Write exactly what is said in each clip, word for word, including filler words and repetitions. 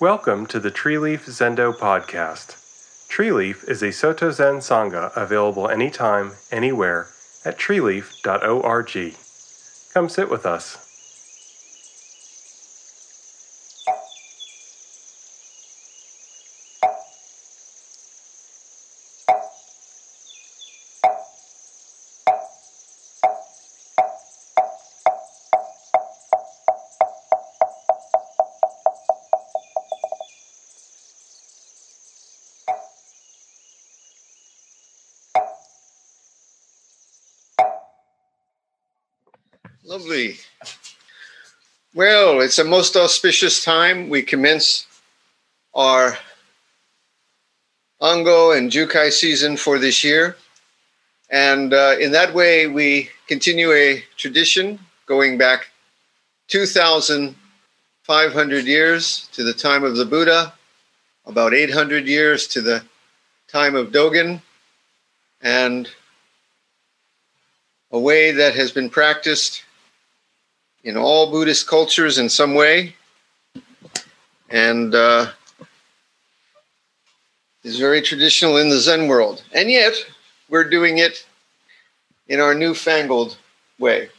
Welcome to the Tree Leaf Zendo podcast. Tree Leaf is a Soto Zen Sangha available anytime, anywhere at tree leaf dot org. Come sit with us. Lovely. Well, it's a most auspicious time. We commence our Ango and Jukai season for this year. And uh, in that way, we continue a tradition going back two thousand five hundred years to the time of the Buddha, about eight hundred years to the time of Dogen, and a way that has been practiced in all Buddhist cultures in some way, and uh, is very traditional in the Zen world. And yet, we're doing it in our newfangled way.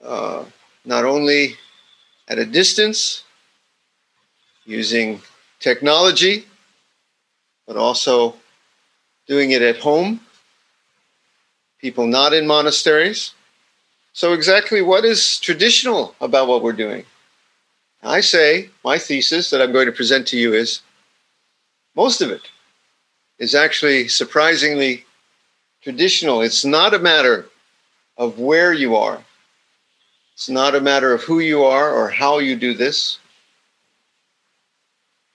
Uh, not only at a distance, using technology, but also doing it at home, people not in monasteries. So exactly what is traditional about what we're doing? I say, my thesis that I'm going to present to you is, most of it is actually surprisingly traditional. It's not a matter of where you are. It's not a matter of who you are or how you do this.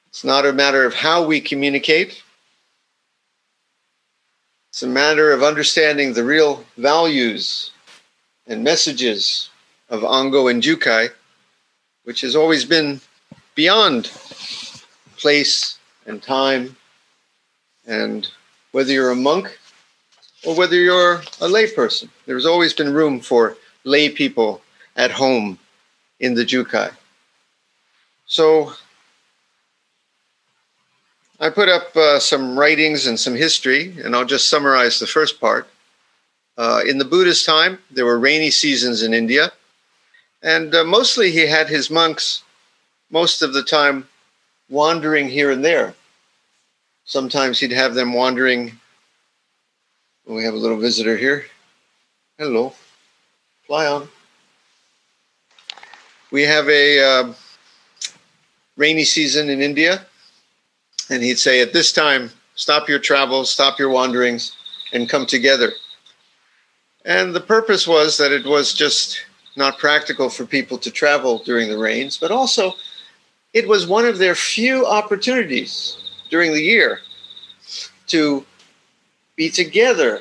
It's not a matter of how we communicate. It's a matter of understanding the real values and messages of Ango and Jukai, which has always been beyond place and time, and whether you're a monk or whether you're a layperson, there's always been room for lay people at home in the Jukai. So I put up uh, some writings and some history, and I'll just summarize the first part. Uh, in the Buddha's time, there were rainy seasons in India, and uh, mostly he had his monks most of the time wandering here and there. Sometimes he'd have them wandering. Oh, we have a little visitor here. Hello. Fly on. We have a uh, rainy season in India, and he'd say, at this time, stop your travels, stop your wanderings, and come together. And the purpose was that it was just not practical for people to travel during the rains, but also it was one of their few opportunities during the year to be together,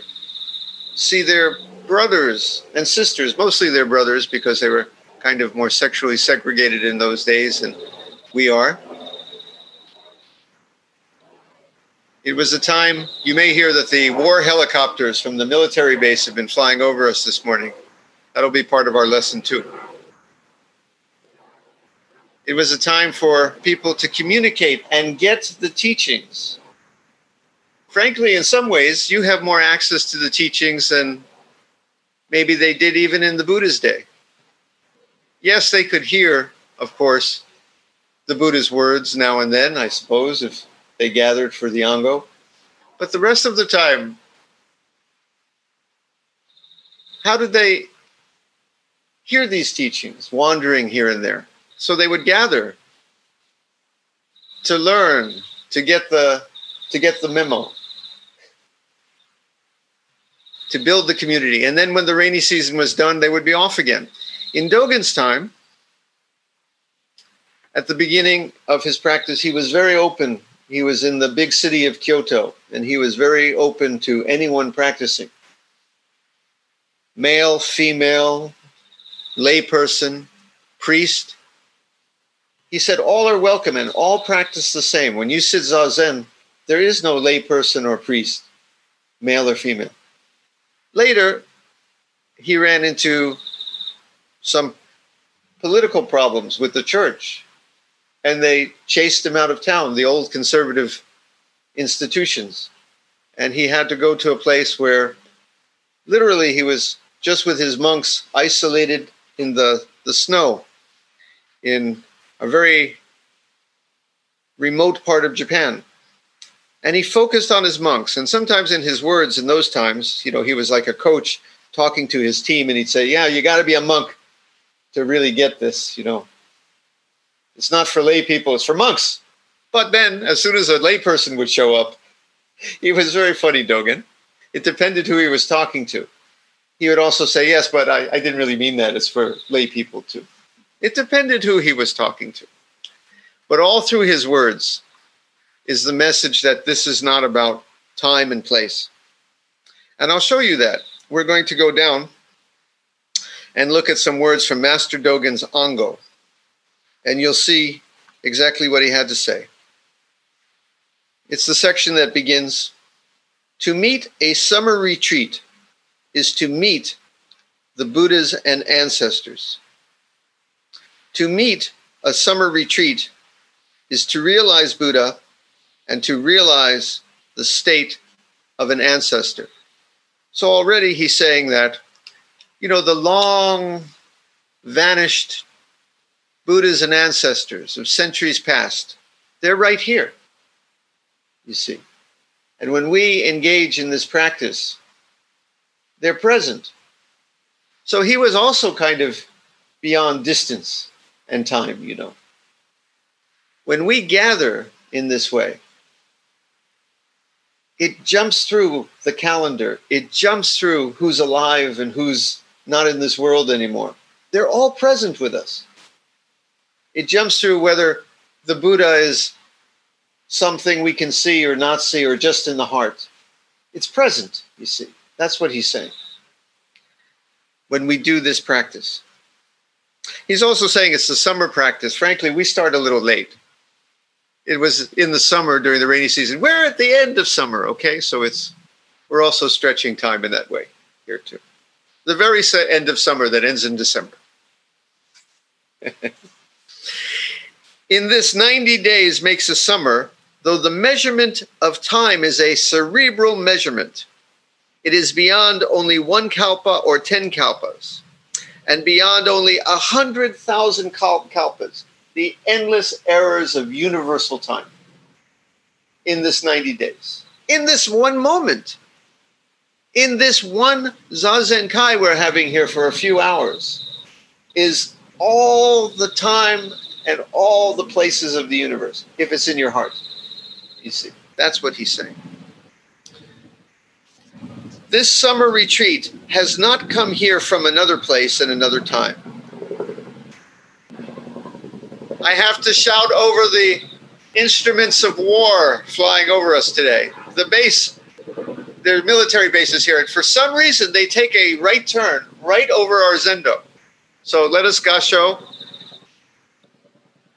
see their brothers and sisters, mostly their brothers because they were kind of more sexually segregated in those days than we are. It was a time, you may hear that the war helicopters from the military base have been flying over us this morning. That'll be part of our lesson too. It was a time for people to communicate and get the teachings. Frankly, in some ways, you have more access to the teachings than maybe they did even in the Buddha's day. Yes, they could hear, of course, the Buddha's words now and then, I suppose, if they gathered for the Ango. But the rest of the time, how did they hear these teachings, wandering here and there? So they would gather to learn, to get the, to get the memo, to build the community. And then when the rainy season was done, they would be off again. In Dogen's time, at the beginning of his practice, he was very open. He was in the big city of Kyoto, and he was very open to anyone practicing. Male, female, layperson, priest. He said all are welcome and all practice the same. When you sit zazen, there is no layperson or priest, male or female. Later, he ran into some political problems with the church. and they chased him out of town, the old conservative institutions. And he had to go to a place where literally he was just with his monks, isolated in the, the snow in a very remote part of Japan. And he focused on his monks. And sometimes in his words in those times, you know, he was like a coach talking to his team, and he'd say, yeah, you got to be a monk to really get this, you know. It's not for lay people, it's for monks. But then as soon as a lay person would show up, he was very funny, Dogen. It depended who he was talking to. He would also say, yes, but I, I didn't really mean that. It's for lay people too. It depended who he was talking to. But all through his words is the message that this is not about time and place. And I'll show you that. We're going to go down and look at some words from Master Dogen's Ango. And you'll see exactly what he had to say. It's the section that begins, to meet a summer retreat is to meet the Buddhas and ancestors. To meet a summer retreat is to realize Buddha and to realize the state of an ancestor. So already he's saying that, you know, the long vanished Buddhas and ancestors of centuries past, they're right here, you see. And when we engage in this practice, they're present. So he was also kind of beyond distance and time, you know. When we gather in this way, it jumps through the calendar. It jumps through who's alive and who's not in this world anymore. They're all present with us. It jumps through whether the Buddha is something we can see or not see or just in the heart. It's present, you see. That's what he's saying when we do this practice. He's also saying it's the summer practice. Frankly, we start a little late. It was in the summer during the rainy season. We're at the end of summer, okay? So it's we're also stretching time in that way here too. The very end of summer that ends in December. In this ninety days makes a summer, though the measurement of time is a cerebral measurement. It is beyond only one kalpa or ten kalpas, and beyond only a hundred thousand kalpas, the endless errors of universal time in this ninety days. In this one moment, in this one Zazen Kai we're having here for a few hours, is all the time and all the places of the universe, if it's in your heart. You see, that's what he's saying. This summer retreat has not come here from another place and another time. I have to shout over the instruments of war flying over us today. The base, their military bases here, and for some reason they take a right turn right over our zendo. So let us Gassho.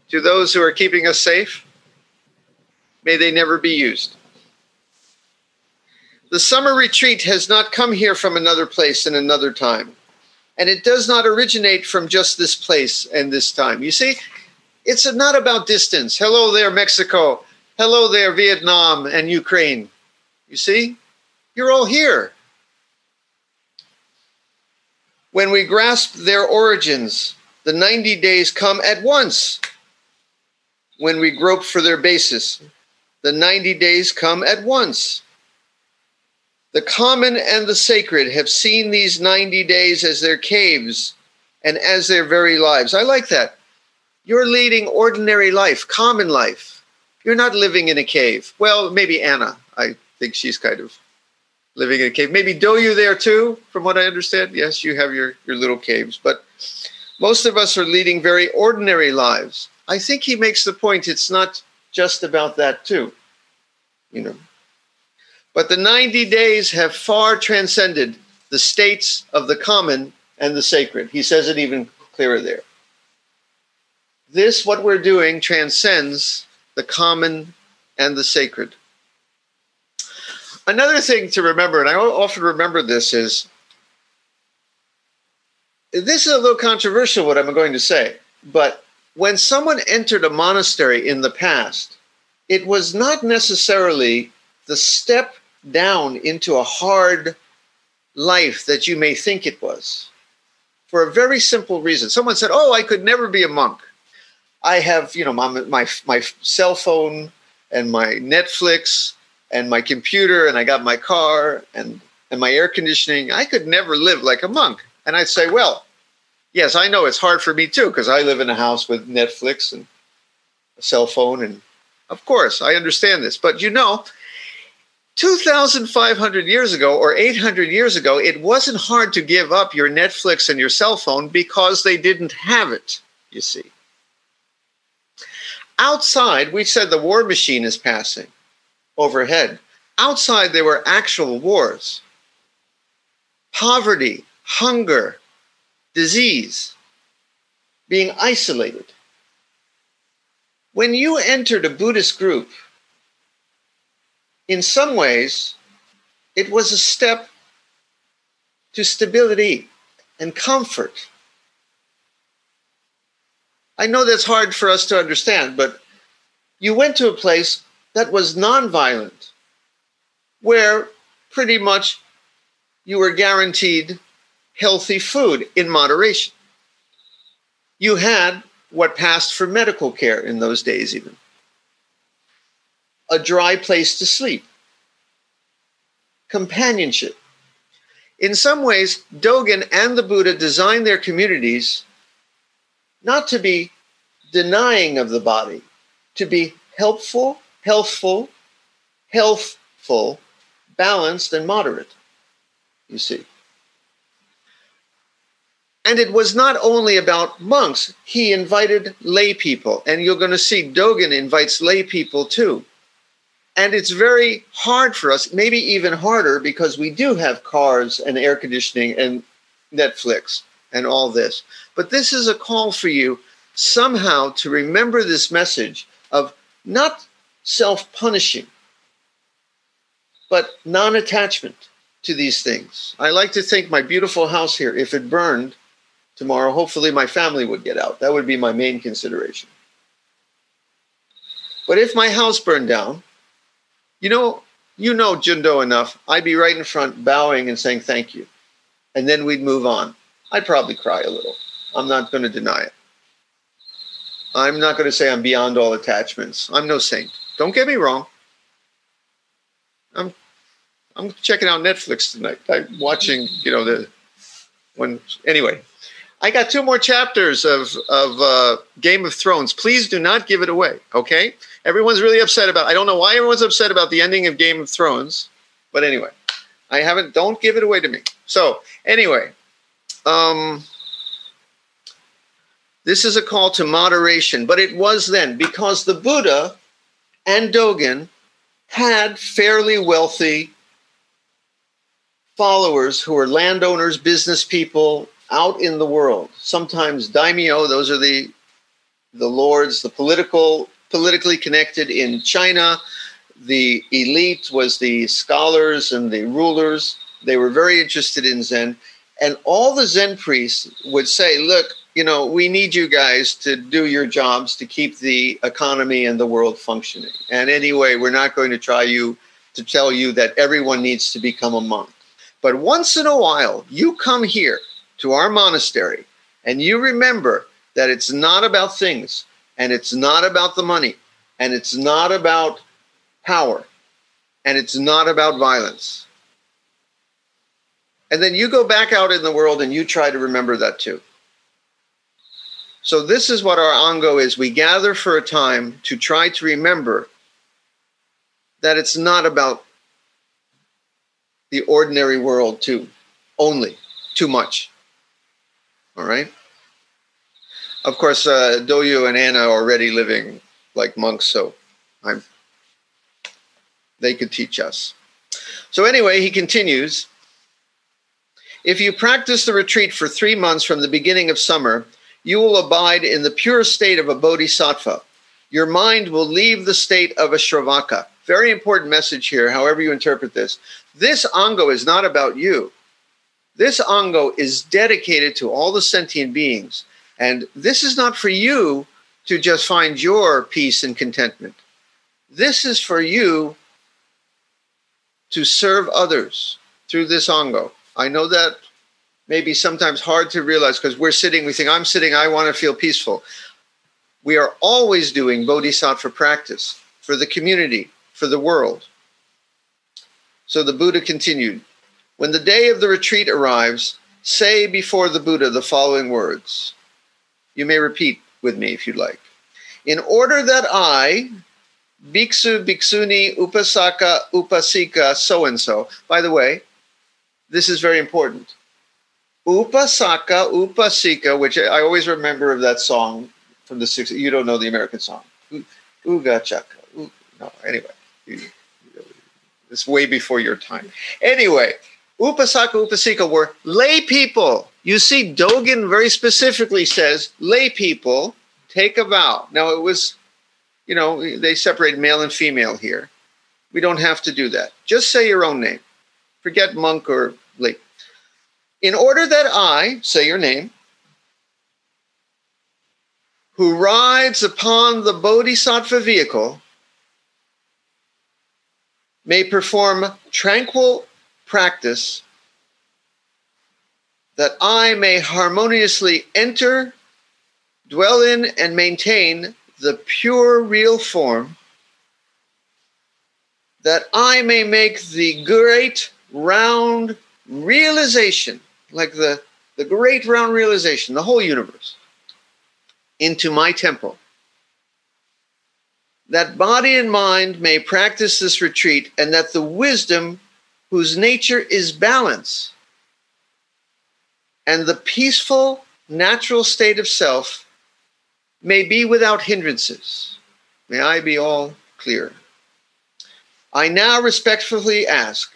To those who are keeping us safe, may they never be used. The summer retreat has not come here from another place and another time. And it does not originate from just this place and this time. You see, it's not about distance. Hello there, Mexico. Hello there, Vietnam and Ukraine. You see, you're all here. When we grasp their origins, the ninety days come at once. When we grope for their basis, the ninety days come at once. The common and the sacred have seen these ninety days as their caves and as their very lives. I like that. You're leading ordinary life, common life. You're not living in a cave. Well, maybe Anna. I think she's kind of living in a cave. Maybe do you there too, from what I understand? Yes, you have your, your little caves. But most of us are leading very ordinary lives. I think he makes the point it's not just about that too, you know. But the ninety days have far transcended the states of the common and the sacred. He says it even clearer there. This, what we're doing, transcends the common and the sacred. Another thing to remember, and I often remember this, is this is a little controversial what I'm going to say, but when someone entered a monastery in the past, it was not necessarily the step down into a hard life that you may think it was, for a very simple reason. Someone said, oh, I could never be a monk. I have, you know, my, my, my cell phone and my Netflix and my computer, and I got my car and, and my air conditioning. I could never live like a monk. And I'd say, well, yes, I know it's hard for me too, because I live in a house with Netflix and a cell phone. And of course, I understand this. But you know, two thousand five hundred years ago or eight hundred years ago, it wasn't hard to give up your Netflix and your cell phone because they didn't have it, you see. Outside, we said the war machine is passing overhead. Outside, there were actual wars. Poverty, hunger, disease, being isolated. When you entered a Buddhist group, in some ways, it was a step to stability and comfort. I know that's hard for us to understand, but you went to a place that was nonviolent, where pretty much you were guaranteed healthy food in moderation. You had what passed for medical care in those days even. A dry place to sleep. Companionship. In some ways, Dogen and the Buddha designed their communities not to be denying of the body, to be helpful, healthful, healthful, balanced, and moderate, you see. And it was not only about monks. He invited lay people, and you're going to see Dogen invites lay people too. And it's very hard for us, maybe even harder, because we do have cars and air conditioning and Netflix and all this. But this is a call for you somehow to remember this message of not self-punishing, but non-attachment to these things. I like to think my beautiful house here, if it burned tomorrow, hopefully my family would get out. That would be my main consideration. But if my house burned down, you know, you know Jundo enough, I'd be right in front bowing and saying thank you. And then we'd move on. I'd probably cry a little. I'm not going to deny it. I'm not going to say I'm beyond all attachments. I'm no saint. Don't get me wrong. I'm I'm checking out Netflix tonight. I'm watching, you know, the one. Anyway, I got two more chapters of, of uh, Game of Thrones. Please do not give it away, okay? Everyone's really upset about, I don't know why everyone's upset about the ending of Game of Thrones. But anyway, I haven't, don't give it away to me. So anyway, um... this is a call to moderation, but it was then because the Buddha and Dogen had fairly wealthy followers who were landowners, business people out in the world. Sometimes daimyo, those are the the lords, the political, politically connected in China. The elite was the scholars and the rulers. They were very interested in Zen. And all the Zen priests would say, look, you know, we need you guys to do your jobs to keep the economy and the world functioning. And anyway, we're not going to try you to tell you that everyone needs to become a monk. But once in a while, you come here to our monastery and you remember that it's not about things and it's not about the money and it's not about power and it's not about violence. And then you go back out in the world and you try to remember that too. So this is what our Ango is. We gather for a time to try to remember that it's not about the ordinary world too, only, too much. All right? Of course, uh, Doyu and Anna are already living like monks, so I'm, they could teach us. So anyway, he continues, if you practice the retreat for three months from the beginning of summer, you will abide in the pure state of a bodhisattva. Your mind will leave the state of a Shravaka. Very important message here, however you interpret this. This Ango is not about you. This Ango is dedicated to all the sentient beings. And this is not for you to just find your peace and contentment. This is for you to serve others through this Ango. I know that may be sometimes hard to realize because we're sitting, we think, I'm sitting, I want to feel peaceful. We are always doing bodhisattva practice for the community, for the world. So the Buddha continued, when the day of the retreat arrives, say before the Buddha the following words. You may repeat with me if you'd like. In order that I, bhiksu, bhiksuni, upasaka, upasika, so-and-so. By the way, this is very important. Upasaka, upasika, which I always remember of that song from the sixties. You don't know the American song. Uga chaka. No, anyway. It's way before your time. Anyway, upasaka, upasika were lay people. You see, Dogen very specifically says, lay people, take a vow. Now, it was, you know, they separate male and female here. We don't have to do that. Just say your own name. Forget monk or lay. In order that I, say your name, who rides upon the bodhisattva vehicle, may perform tranquil practice, that I may harmoniously enter, dwell in, and maintain the pure real form, that I may make the great round realization, like the, the great round realization, the whole universe, into my temple. That body and mind may practice this retreat, and that the wisdom whose nature is balance, and the peaceful, natural state of self may be without hindrances. May I be all clear. I now respectfully ask,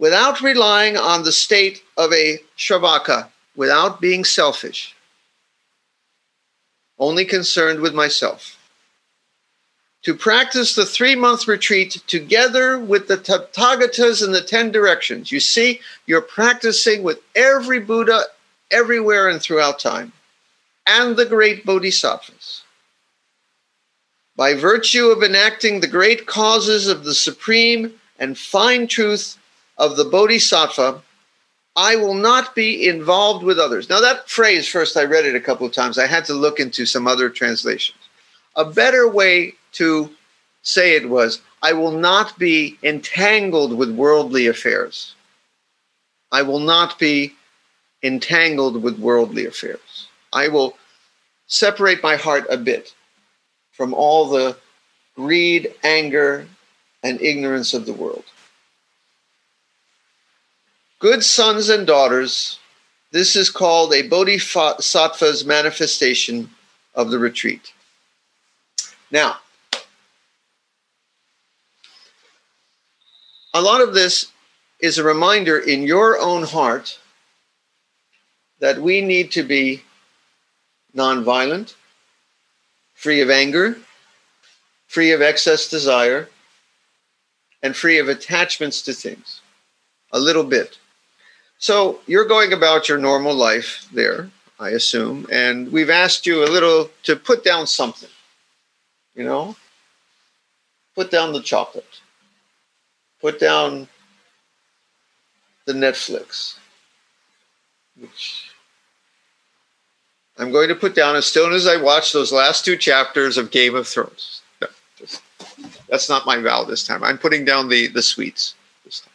without relying on the state of a Shravaka, without being selfish, only concerned with myself, to practice the three-month retreat together with the Tathagatas and the Ten Directions. You see, you're practicing with every Buddha everywhere and throughout time, and the great bodhisattvas. By virtue of enacting the great causes of the supreme and fine truth of the bodhisattva, I will not be involved with others. Now that phrase, first I read it a couple of times. I had to look into some other translations. A better way to say it was, I will not be entangled with worldly affairs. I will not be entangled with worldly affairs. I will separate my heart a bit from all the greed, anger, and ignorance of the world. Good sons and daughters, this is called a bodhisattva's manifestation of the retreat. Now, a lot of this is a reminder in your own heart that we need to be nonviolent, free of anger, free of excess desire, and free of attachments to things, a little bit. So you're going about your normal life there, I assume, and we've asked you a little to put down something, you know? Put down the chocolate. Put down the Netflix, which I'm going to put down as soon as I watch those last two chapters of Game of Thrones. No, just, that's not my vow this time. I'm putting down the, the sweets this time.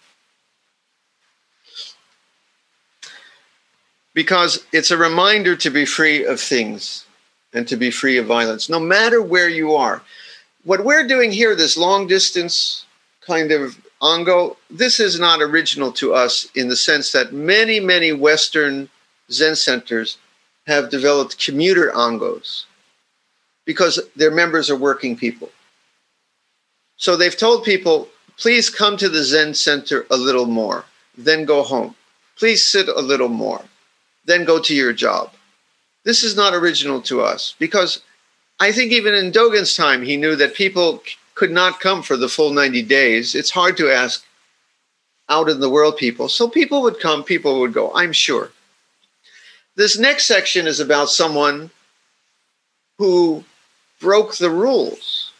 Because it's a reminder to be free of things and to be free of violence, no matter where you are. What we're doing here, this long distance kind of Ango, this is not original to us in the sense that many, many Western Zen centers have developed commuter Angos because their members are working people. So they've told people, please come to the Zen center a little more, then go home. Please sit a little more, then go to your job. This is not original to us because I think even in Dogen's time, he knew that people could not come for the full ninety days. It's hard to ask out in the world people. So people would come, people would go, I'm sure. This next section is about someone who broke the rules,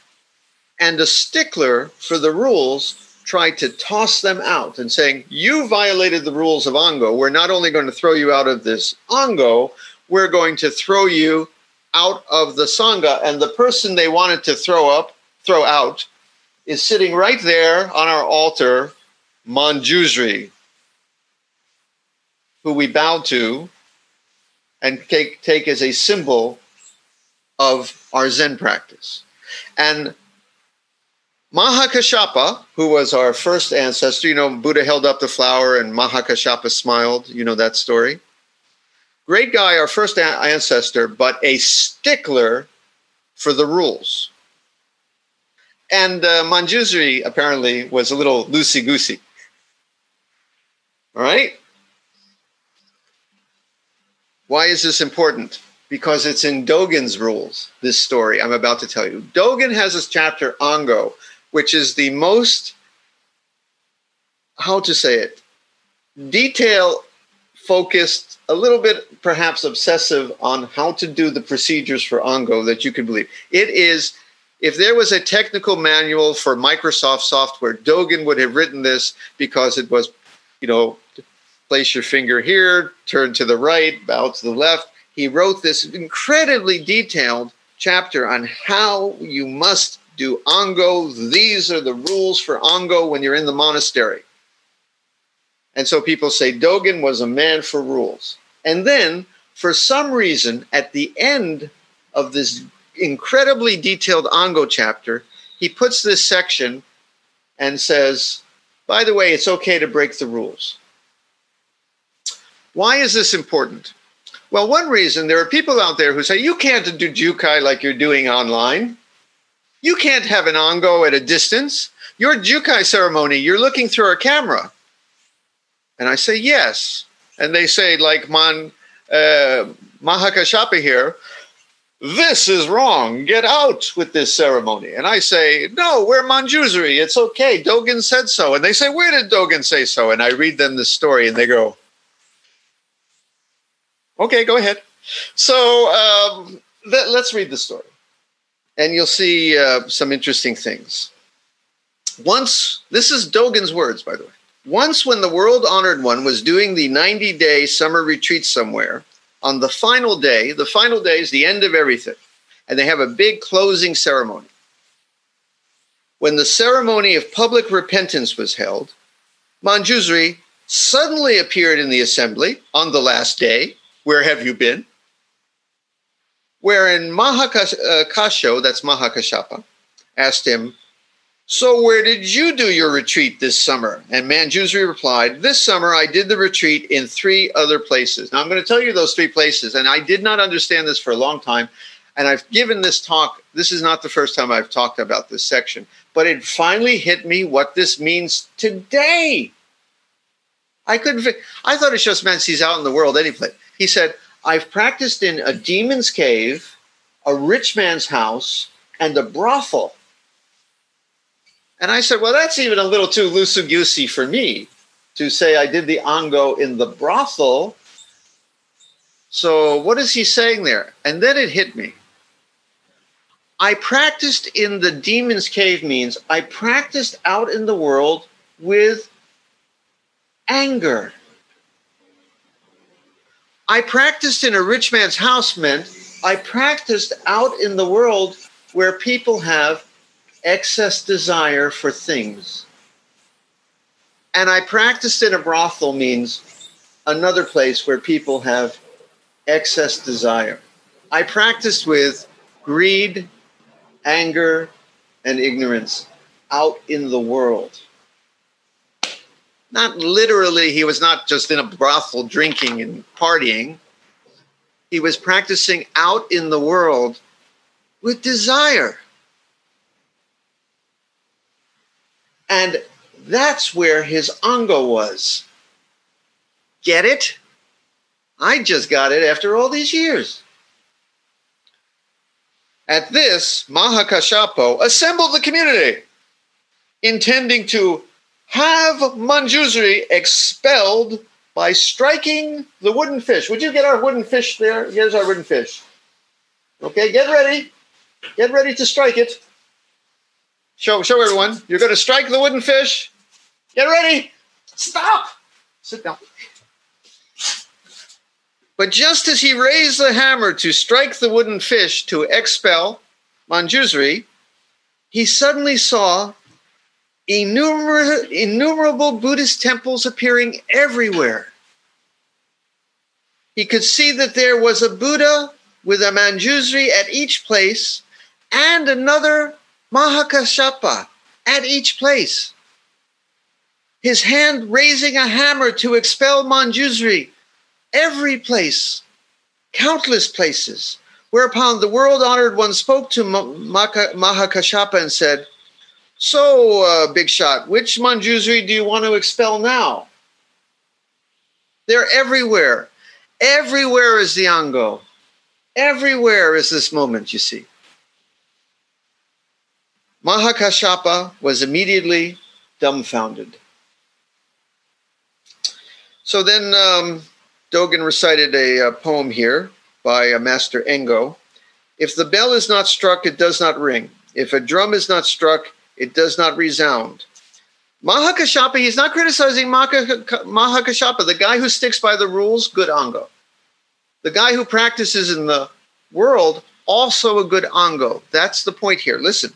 and a stickler for the rules tried to toss them out and saying, you violated the rules of Ango. We're not only going to throw you out of this Ango, we're going to throw you out of the Sangha. And the person they wanted to throw up, throw out is sitting right there on our altar, Manjusri, who we bow to and take, take as a symbol of our Zen practice. And Mahakashapa, who was our first ancestor, you know, Buddha held up the flower and Mahakashapa smiled. You know that story. Great guy, our first ancestor, but a stickler for the rules. And uh, Manjusri apparently was a little loosey-goosey. All right? Why is this important? Because it's in Dogen's rules, this story I'm about to tell you. Dogen has this chapter, Ango, which is the most, how to say it, detail-focused, a little bit perhaps obsessive on how to do the procedures for Ango that you could believe. It is, if there was a technical manual for Microsoft software, Dogen would have written this because it was, you know, place your finger here, turn to the right, bow to the left. He wrote this incredibly detailed chapter on how you must do Ango. These are the rules for Ango when you're in the monastery. And so people say Dogen was a man for rules. And then, for some reason, at the end of this incredibly detailed Ango chapter, he puts this section and says, by the way, it's okay to break the rules. Why is this important? Well, one reason, there are people out there who say, you can't do Jukai like you're doing online. You can't have an Ango at a distance. Your Jukai ceremony, you're looking through a camera. And I say, yes. And they say, like Man, uh, Mahakashapa here, this is wrong. Get out with this ceremony. And I say, no, we're Manjusri. It's okay. Dogen said so. And they say, where did Dogen say so? And I read them the story and they go, okay, go ahead. So um, th- let's read the story. And you'll see uh, some interesting things. Once, this is Dogen's words, by the way. Once when the World Honored One was doing the ninety-day summer retreat somewhere, on the final day, the final day is the end of everything. And they have a big closing ceremony. When the ceremony of public repentance was held, Manjusri suddenly appeared in the assembly on the last day. Where have you been? Wherein Mahakasho, that's Mahakashapa, asked him, so where did you do your retreat this summer? And Manjusri replied, this summer I did the retreat in three other places. Now I'm going to tell you those three places, and I did not understand this for a long time, and I've given this talk. This is not the first time I've talked about this section, but it finally hit me what this means today. I couldn't, I thought it's just meant he's out in the world anyplace. He said, I've practiced in a demon's cave, a rich man's house, and a brothel. And I said, well, that's even a little too loosey-goosey for me to say I did the Ango in the brothel. So what is he saying there? And then it hit me. I practiced in the demon's cave means I practiced out in the world with anger. I practiced in a rich man's house meant I practiced out in the world where people have excess desire for things. And I practiced in a brothel means another place where people have excess desire. I practiced with greed, anger, and ignorance out in the world. Not literally, he was not just in a brothel drinking and partying. He was practicing out in the world with desire. And that's where his Ango was. Get it? I just got it after all these years. At this, Mahakashapa assembled the community, intending to have Manjusri expelled by striking the wooden fish. Would you get our wooden fish there? Here's our wooden fish. Okay, get ready. Get ready to strike it. Show, show everyone. You're going to strike the wooden fish. Get ready. Stop. Sit down. But just as he raised the hammer to strike the wooden fish to expel Manjusri, he suddenly saw innumerable, innumerable Buddhist temples appearing everywhere. He could see that there was a Buddha with a Manjusri at each place and another Mahakashapa at each place. His hand raising a hammer to expel Manjusri every place, countless places. Whereupon the world-honored one spoke to Mahakashapa and said, "So, uh, big shot, which Manjusri do you want to expel now? They're everywhere. Everywhere is the Ango. Everywhere is this moment, you see." Mahakashapa was immediately dumbfounded. So then um, Dogen recited a, a poem here by uh, Master Engo. "If the bell is not struck, it does not ring. If a drum is not struck, it does not resound." Mahakashapa, he's not criticizing Mahakashapa, the guy who sticks by the rules, good Ango. The guy who practices in the world, also a good Ango. That's the point here. Listen,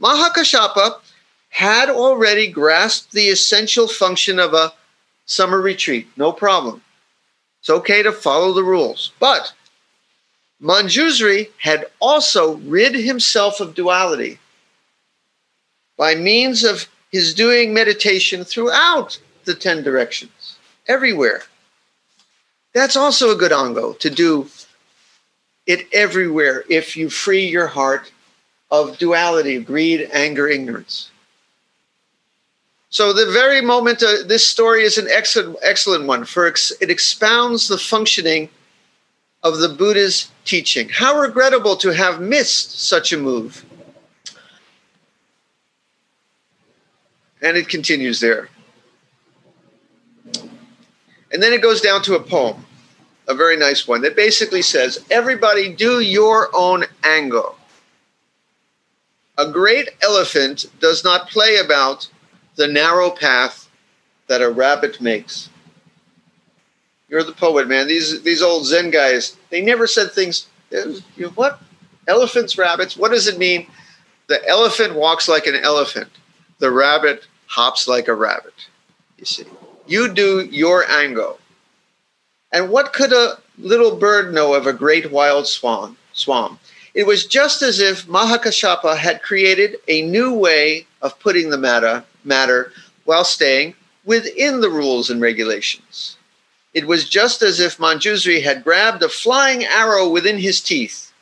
Mahakashapa had already grasped the essential function of a summer retreat. No problem. It's okay to follow the rules. But Manjusri had also rid himself of duality by means of his doing meditation throughout the ten directions, everywhere. That's also a good Ango, to do it everywhere if you free your heart of duality, greed, anger, ignorance. So the very moment, uh, this story is an excellent, excellent one, for ex- it expounds the functioning of the Buddha's teaching. How regrettable to have missed such a move. And it continues there. And then it goes down to a poem, a very nice one, that basically says, everybody do your own Ango. A great elephant does not play about the narrow path that a rabbit makes. You're the poet, man. These these old Zen guys, they never said things, you know, what? Elephants, rabbits, what does it mean? The elephant walks like an elephant. The rabbit hops like a rabbit, you see. You do your Ango. And what could a little bird know of a great wild swan? Swan. It was just as if Mahakashapa had created a new way of putting the matter, matter while staying within the rules and regulations. It was just as if Manjusri had grabbed a flying arrow within his teeth,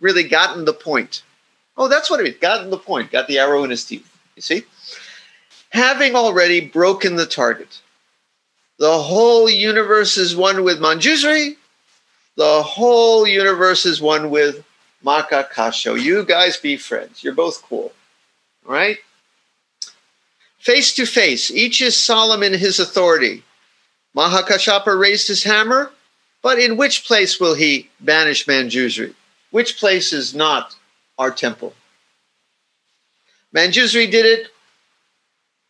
really gotten the point. Oh, that's what it means, gotten the point, got the arrow in his teeth, you see? Having already broken the target. The whole universe is one with Manjusri. The whole universe is one with Mahakashapa. You guys be friends. You're both cool. All right? Face to face, each is solemn in his authority. Mahakashapa raised his hammer, but in which place will he banish Manjusri? Which place is not our temple? Manjusri did it.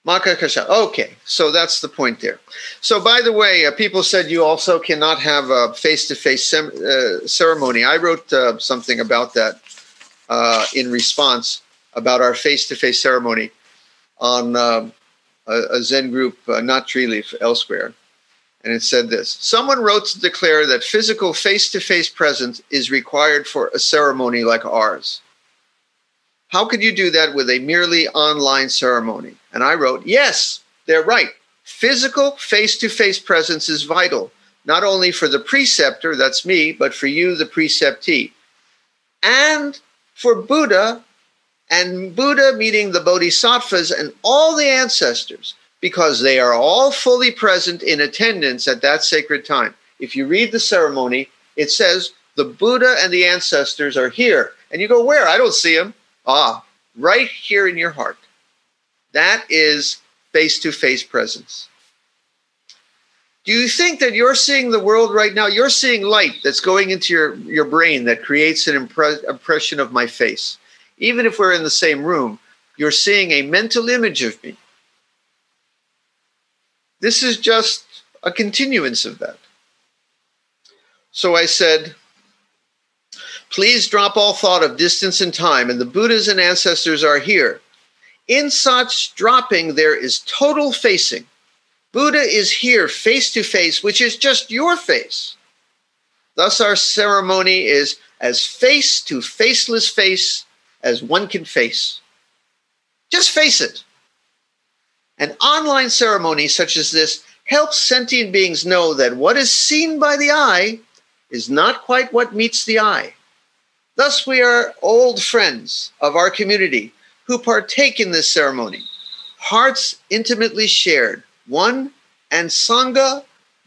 Mahakashapa. Okay, so that's the point there. So, by the way, uh, people said you also cannot have a face-to-face sem- uh, ceremony. I wrote uh, something about that uh, in response about our face-to-face ceremony on uh, a, a Zen group, uh, not Tree Leaf, elsewhere. And it said this. Someone wrote to declare that physical face-to-face presence is required for a ceremony like ours. How could you do that with a merely online ceremony? And I wrote, yes, they're right. Physical face-to-face presence is vital, not only for the preceptor, that's me, but for you, the preceptee. And for Buddha, and Buddha meaning the bodhisattvas and all the ancestors, because they are all fully present in attendance at that sacred time. If you read the ceremony, it says the Buddha and the ancestors are here. And you go, where? I don't see them. Ah, right here in your heart. That is face-to-face presence. Do you think that you're seeing the world right now? You're seeing light that's going into your, your brain that creates an impre- impression of my face. Even if we're in the same room, you're seeing a mental image of me. This is just a continuance of that. So I said, please drop all thought of distance and time, and the Buddhas and ancestors are here. In such dropping, there is total facing. Buddha is here face to face, which is just your face. Thus our ceremony is as face to faceless face as one can face. Just face it. An online ceremony such as this helps sentient beings know that what is seen by the eye is not quite what meets the eye. Thus we are old friends of our community who partake in this ceremony, hearts intimately shared, one and Sangha,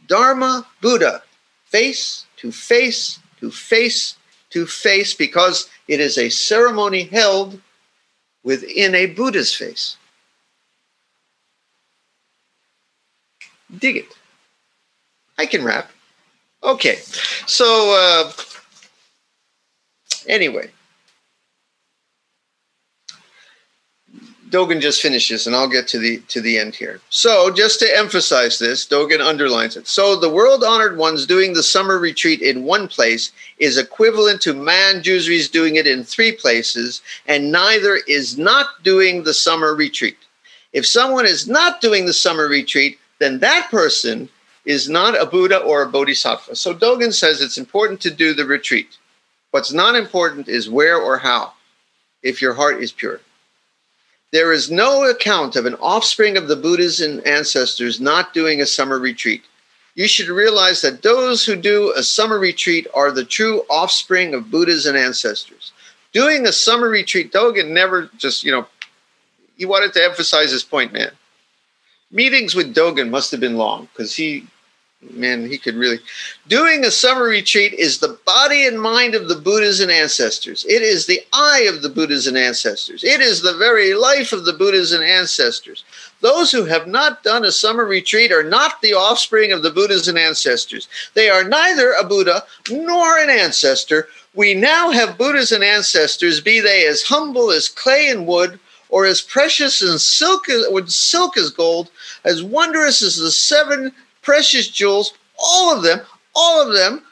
Dharma, Buddha, face to face to face to face, because it is a ceremony held within a Buddha's face. Dig it. I can rap. Okay. So, uh, anyway. Dogen just finishes, and I'll get to the to the end here. So just to emphasize this, Dogen underlines it. So the world-honored ones doing the summer retreat in one place is equivalent to Manjusri's doing it in three places, and neither is not doing the summer retreat. If someone is not doing the summer retreat, then that person is not a Buddha or a bodhisattva. So Dogen says it's important to do the retreat. What's not important is where or how, if your heart is pure. There is no account of an offspring of the Buddhas and ancestors not doing a summer retreat. You should realize that those who do a summer retreat are the true offspring of Buddhas and ancestors. Doing a summer retreat, Dogen never just, you know, he wanted to emphasize his point, man. Meetings with Dogen must have been long because he, man, he could really. Doing a summer retreat is the body and mind of the Buddhas and ancestors. It is the eye of the Buddhas and ancestors. It is the very life of the Buddhas and ancestors. Those who have not done a summer retreat are not the offspring of the Buddhas and ancestors. They are neither a Buddha nor an ancestor. We now have Buddhas and ancestors, be they as humble as clay and wood, or as precious as silk, or silk as gold, as wondrous as the seven precious jewels, all of them, all of them,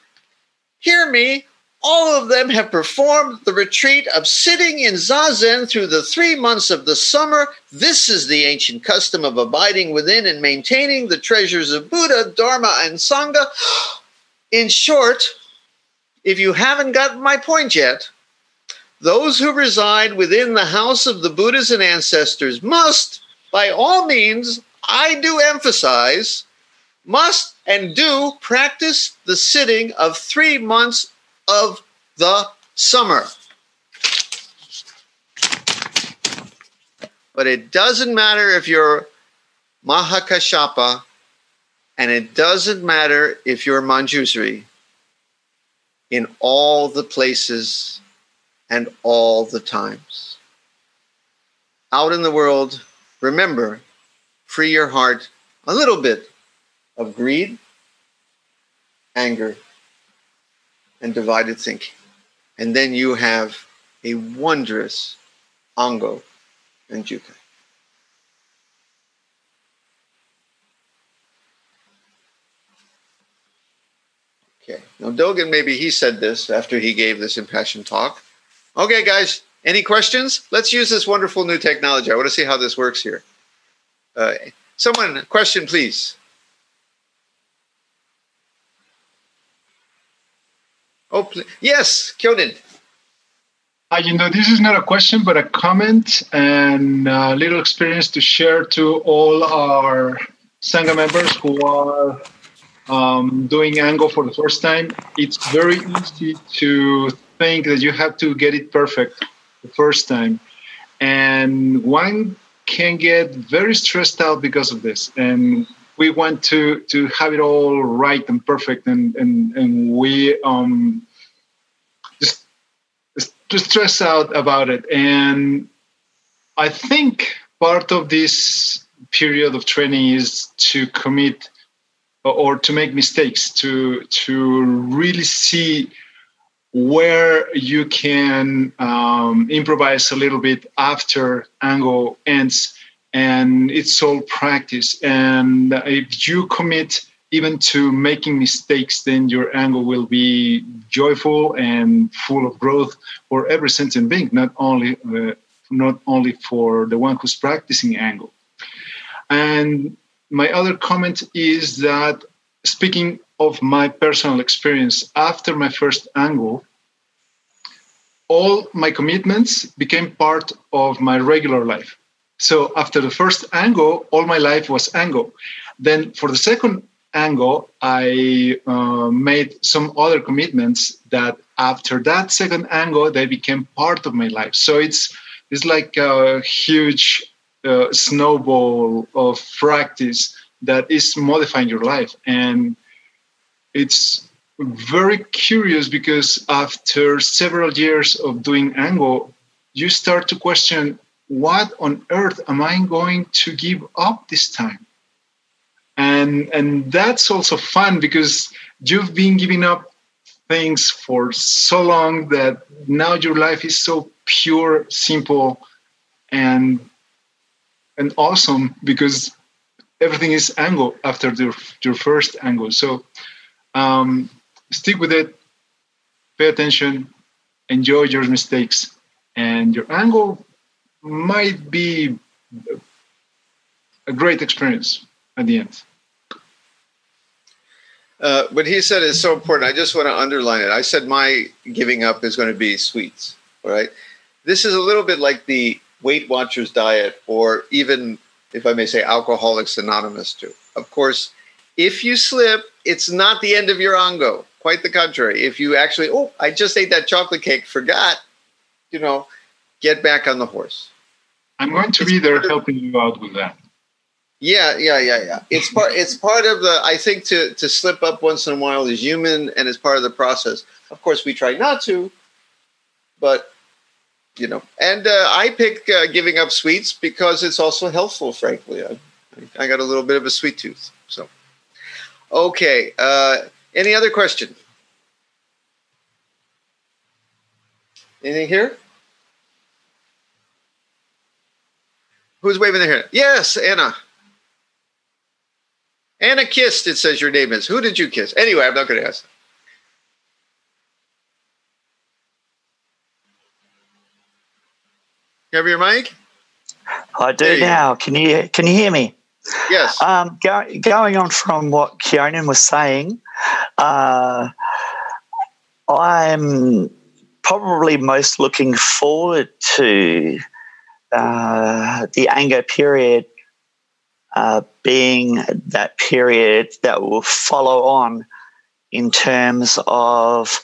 hear me, all of them have performed the retreat of sitting in zazen through the three months of the summer. This is the ancient custom of abiding within and maintaining the treasures of Buddha, Dharma, and Sangha. In short, if you haven't gotten my point yet, those who reside within the house of the Buddhas and ancestors must, by all means, I do emphasize, must and do practice the sitting of three months of the summer. But it doesn't matter if you're Mahakashapa, and it doesn't matter if you're Manjusri. In all the places and all the times. Out in the world, remember, free your heart a little bit of greed, anger, and divided thinking. And then you have a wondrous Ango and Jukai. Okay, now Dogen, maybe he said this after he gave this impassioned talk. Okay, guys, any questions? Let's use this wonderful new technology. I want to see how this works here. Uh, someone, question, please. Oh, yes, Kyoden. Hi, you know, this is not a question, but a comment and a little experience to share to all our Sangha members who are um, doing Ango for the first time. It's very easy to think that you have to get it perfect the first time. And one can get very stressed out because of this. And we want to, to have it all right and perfect, and, and, and we um, just, just stress out about it. And I think part of this period of training is to commit or to make mistakes, to to really see where you can um, improvise a little bit after Ango ends, and it's all practice. And if you commit even to making mistakes, then your Ango will be joyful and full of growth for every sentient being, not only uh, not only for the one who's practicing Ango. And my other comment is that, speaking of my personal experience, after my first Ango, all my commitments became part of my regular life. So after the first Ango, all my life was Ango. Then for the second Ango, I uh, made some other commitments that after that second Ango, they became part of my life. So it's it's like a huge Uh, snowball of practice that is modifying your life. And it's very curious because after several years of doing Ango, you start to question, what on earth am I going to give up this time? And and that's also fun because you've been giving up things for so long that now your life is so pure, simple, and and awesome, because everything is Ango after the, your first Ango. So um, stick with it, pay attention, enjoy your mistakes, and your Ango might be a great experience at the end. Uh, what he said is so important. I just want to underline it. I said my giving up is going to be sweets, all right? This is a little bit like the Weight Watchers diet, or even, if I may say, Alcoholics Anonymous too. Of course, if you slip, it's not the end of your Ango. Quite the contrary. If you actually, oh, I just ate that chocolate cake, forgot, you know, get back on the horse. I'm going to it's be there helping you out with that. Yeah, yeah, yeah, yeah. It's part It's part of the, I think, to, to slip up once in a while is human, and it's part of the process. Of course, we try not to, but you know, and uh, I pick uh, giving up sweets because it's also healthful, frankly. I, I got a little bit of a sweet tooth. So, okay. Uh, any other question? Anything here? Who's waving their hand? Yes, Anna. Anna kissed, it says your name is. Who did you kiss? Anyway, I'm not going to ask. You have your mic? I do now. Can you can you hear me? Yes. Um, go, going on from what Kyonin was saying, uh, I'm probably most looking forward to uh, the Ango period uh, being that period that will follow on in terms of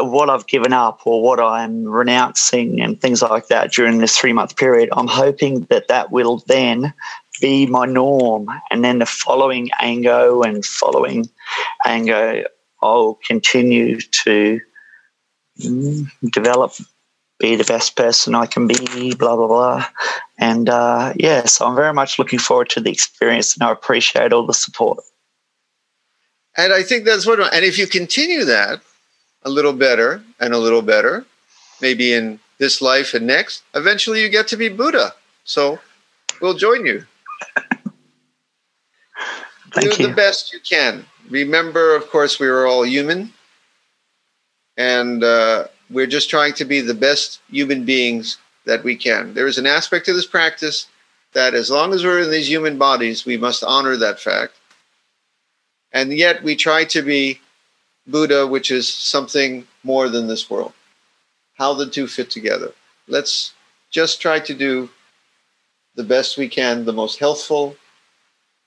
what I've given up or what I'm renouncing and things like that during this three-month period. I'm hoping that that will then be my norm, and then the following Ango and following Ango, I'll continue to develop, be the best person I can be, blah, blah, blah. And, uh, yeah, so I'm very much looking forward to the experience, and I appreciate all the support. And I think that's what, and if you continue that, a little better and a little better, maybe in this life and next, eventually you get to be Buddha. So we'll join you. Thank Do you. The best you can. Remember, of course, we are all human, and uh, we're just trying to be the best human beings that we can. There is an aspect to this practice that as long as we're in these human bodies, we must honor that fact. And yet we try to be Buddha, which is something more than this world. How the two fit together. Let's just try to do the best we can, the most healthful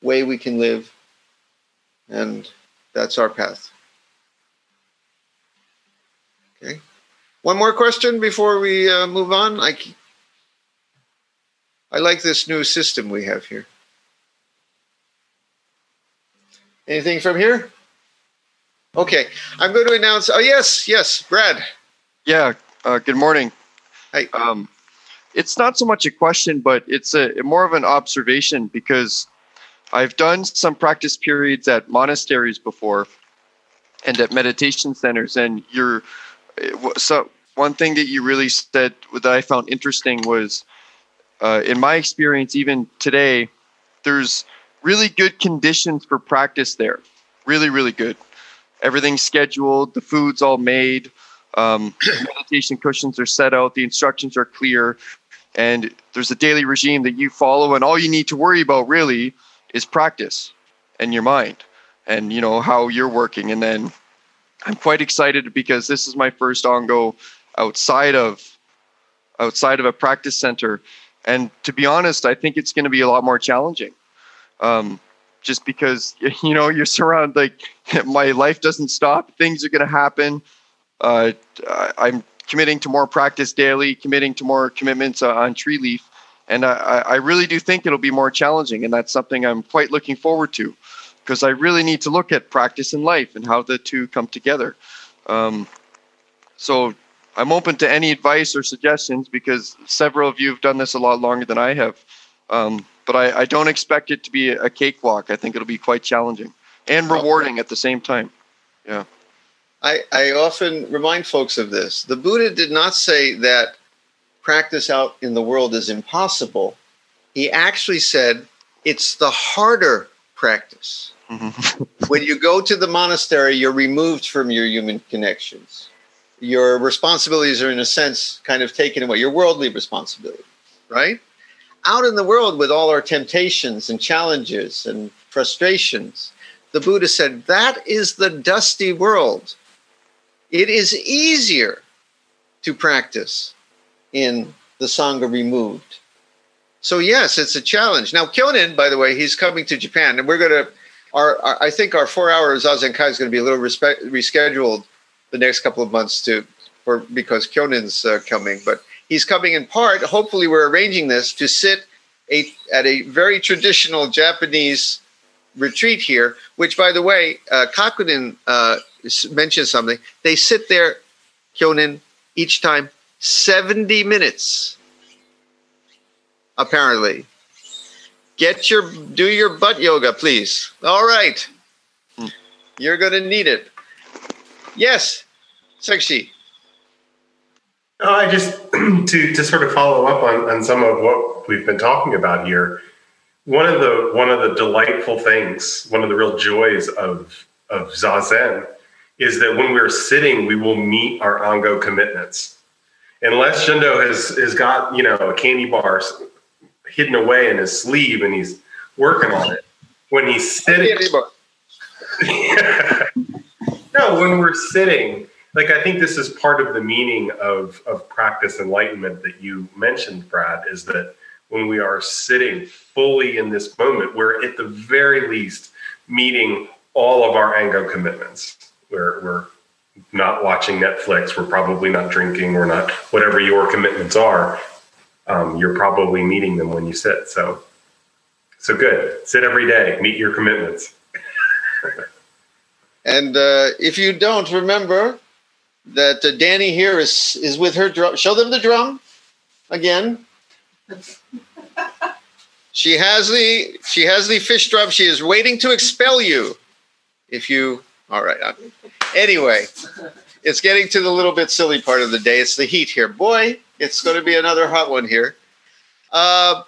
way we can live. And that's our path. Okay. One more question before we uh, move on. I, I like this new system we have here. Anything from here? Okay, I'm going to announce. Oh, yes, yes, Brad. Yeah, uh, good morning. Hi. Um, it's not so much a question, but it's a more of an observation, because I've done some practice periods at monasteries before and at meditation centers. And you're so one thing that you really said that I found interesting was, uh, in my experience, even today, there's really good conditions for practice there. Really, really good. Everything's scheduled. The food's all made. Um, meditation cushions are set out. The instructions are clear. And there's a daily regime that you follow. And all you need to worry about really is practice and your mind and, you know, how you're working. And then I'm quite excited because this is my first Ango outside of outside of a practice center. And to be honest, I think it's going to be a lot more challenging. Um, just because, you know, you're surrounded, like my life doesn't stop. Things are going to happen. Uh, I'm committing to more practice daily, committing to more commitments uh, on Tree Leaf. And I, I really do think it'll be more challenging. And that's something I'm quite looking forward to, because I really need to look at practice and life and how the two come together. Um, so I'm open to any advice or suggestions, because several of you have done this a lot longer than I have. Um, but I, I don't expect it to be a cakewalk. I think it'll be quite challenging and rewarding at the same time. Yeah. I, I often remind folks of this. The Buddha did not say that practice out in the world is impossible. He actually said it's the harder practice. Mm-hmm. When you go to the monastery, you're removed from your human connections. Your responsibilities are, in a sense, kind of taken away, your worldly responsibility, right? Out in the world with all our temptations and challenges and frustrations, the Buddha said, that is the dusty world. It is easier to practice in the Sangha removed. So yes, it's a challenge. Now, Kyonin, by the way, he's coming to Japan, and we're going to, our, our I think our four-hour Zazen Kai is going to be a little respe- rescheduled the next couple of months to, for because Kyonin's uh, coming. But he's coming in part, hopefully we're arranging this, to sit a, at a very traditional Japanese retreat here, which, by the way, uh, Kakunin uh, mentioned something. They sit there, Kyonin, each time, seventy minutes, apparently. Get your, do your butt yoga, please. All right. Mm. You're going to need it. Yes, Sekshi. No, I just, to, to sort of follow up on, on some of what we've been talking about here, one of the, one of the delightful things, one of the real joys of, of Zazen is that when we're sitting, we will meet our Ango commitments. Unless Jundo has, has got, you know, a candy bar hidden away in his sleeve and he's working on it. When he's sitting... No, when we're sitting, like, I think this is part of the meaning of, of practice enlightenment that you mentioned, Brad, is that when we are sitting fully in this moment, we're at the very least meeting all of our Ango commitments. We're... we're not watching Netflix, we're probably not drinking, we're not, whatever your commitments are, um, you're probably meeting them when you sit. So, so good. Sit every day, meet your commitments. And uh, if you don't, remember that uh, Danny here is, is with her drum. Show them the drum again. She has the, she has the fish drum. She is waiting to expel you if you... All right. Anyway, it's getting to the little bit silly part of the day. It's the heat here. Boy, it's going to be another hot one here. Uh,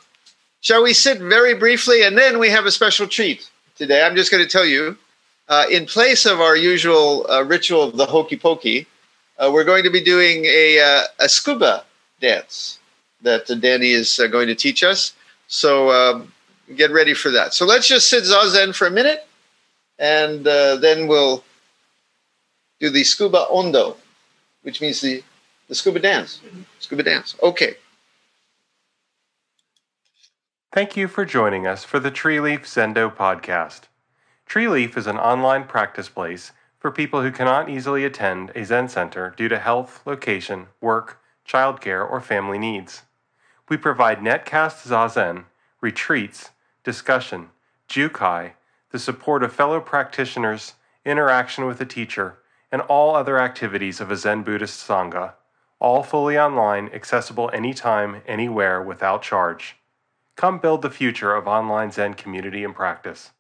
shall we sit very briefly? And then we have a special treat today. I'm just going to tell you, uh, in place of our usual uh, ritual of the hokey pokey, uh, we're going to be doing a, uh, a scuba dance that uh, Danny is uh, going to teach us. So um, get ready for that. So let's just sit Zazen for a minute. And uh, then we'll do the scuba ondo, which means the, the scuba dance. Scuba dance. Okay. Thank you for joining us for the Tree Leaf Zendo podcast. Tree Leaf is an online practice place for people who cannot easily attend a Zen center due to health, location, work, childcare, or family needs. We provide netcast Zazen, retreats, discussion, Jukai, the support of fellow practitioners, interaction with a teacher, and all other activities of a Zen Buddhist Sangha, all fully online, accessible anytime, anywhere, without charge. Come build the future of online Zen community and practice.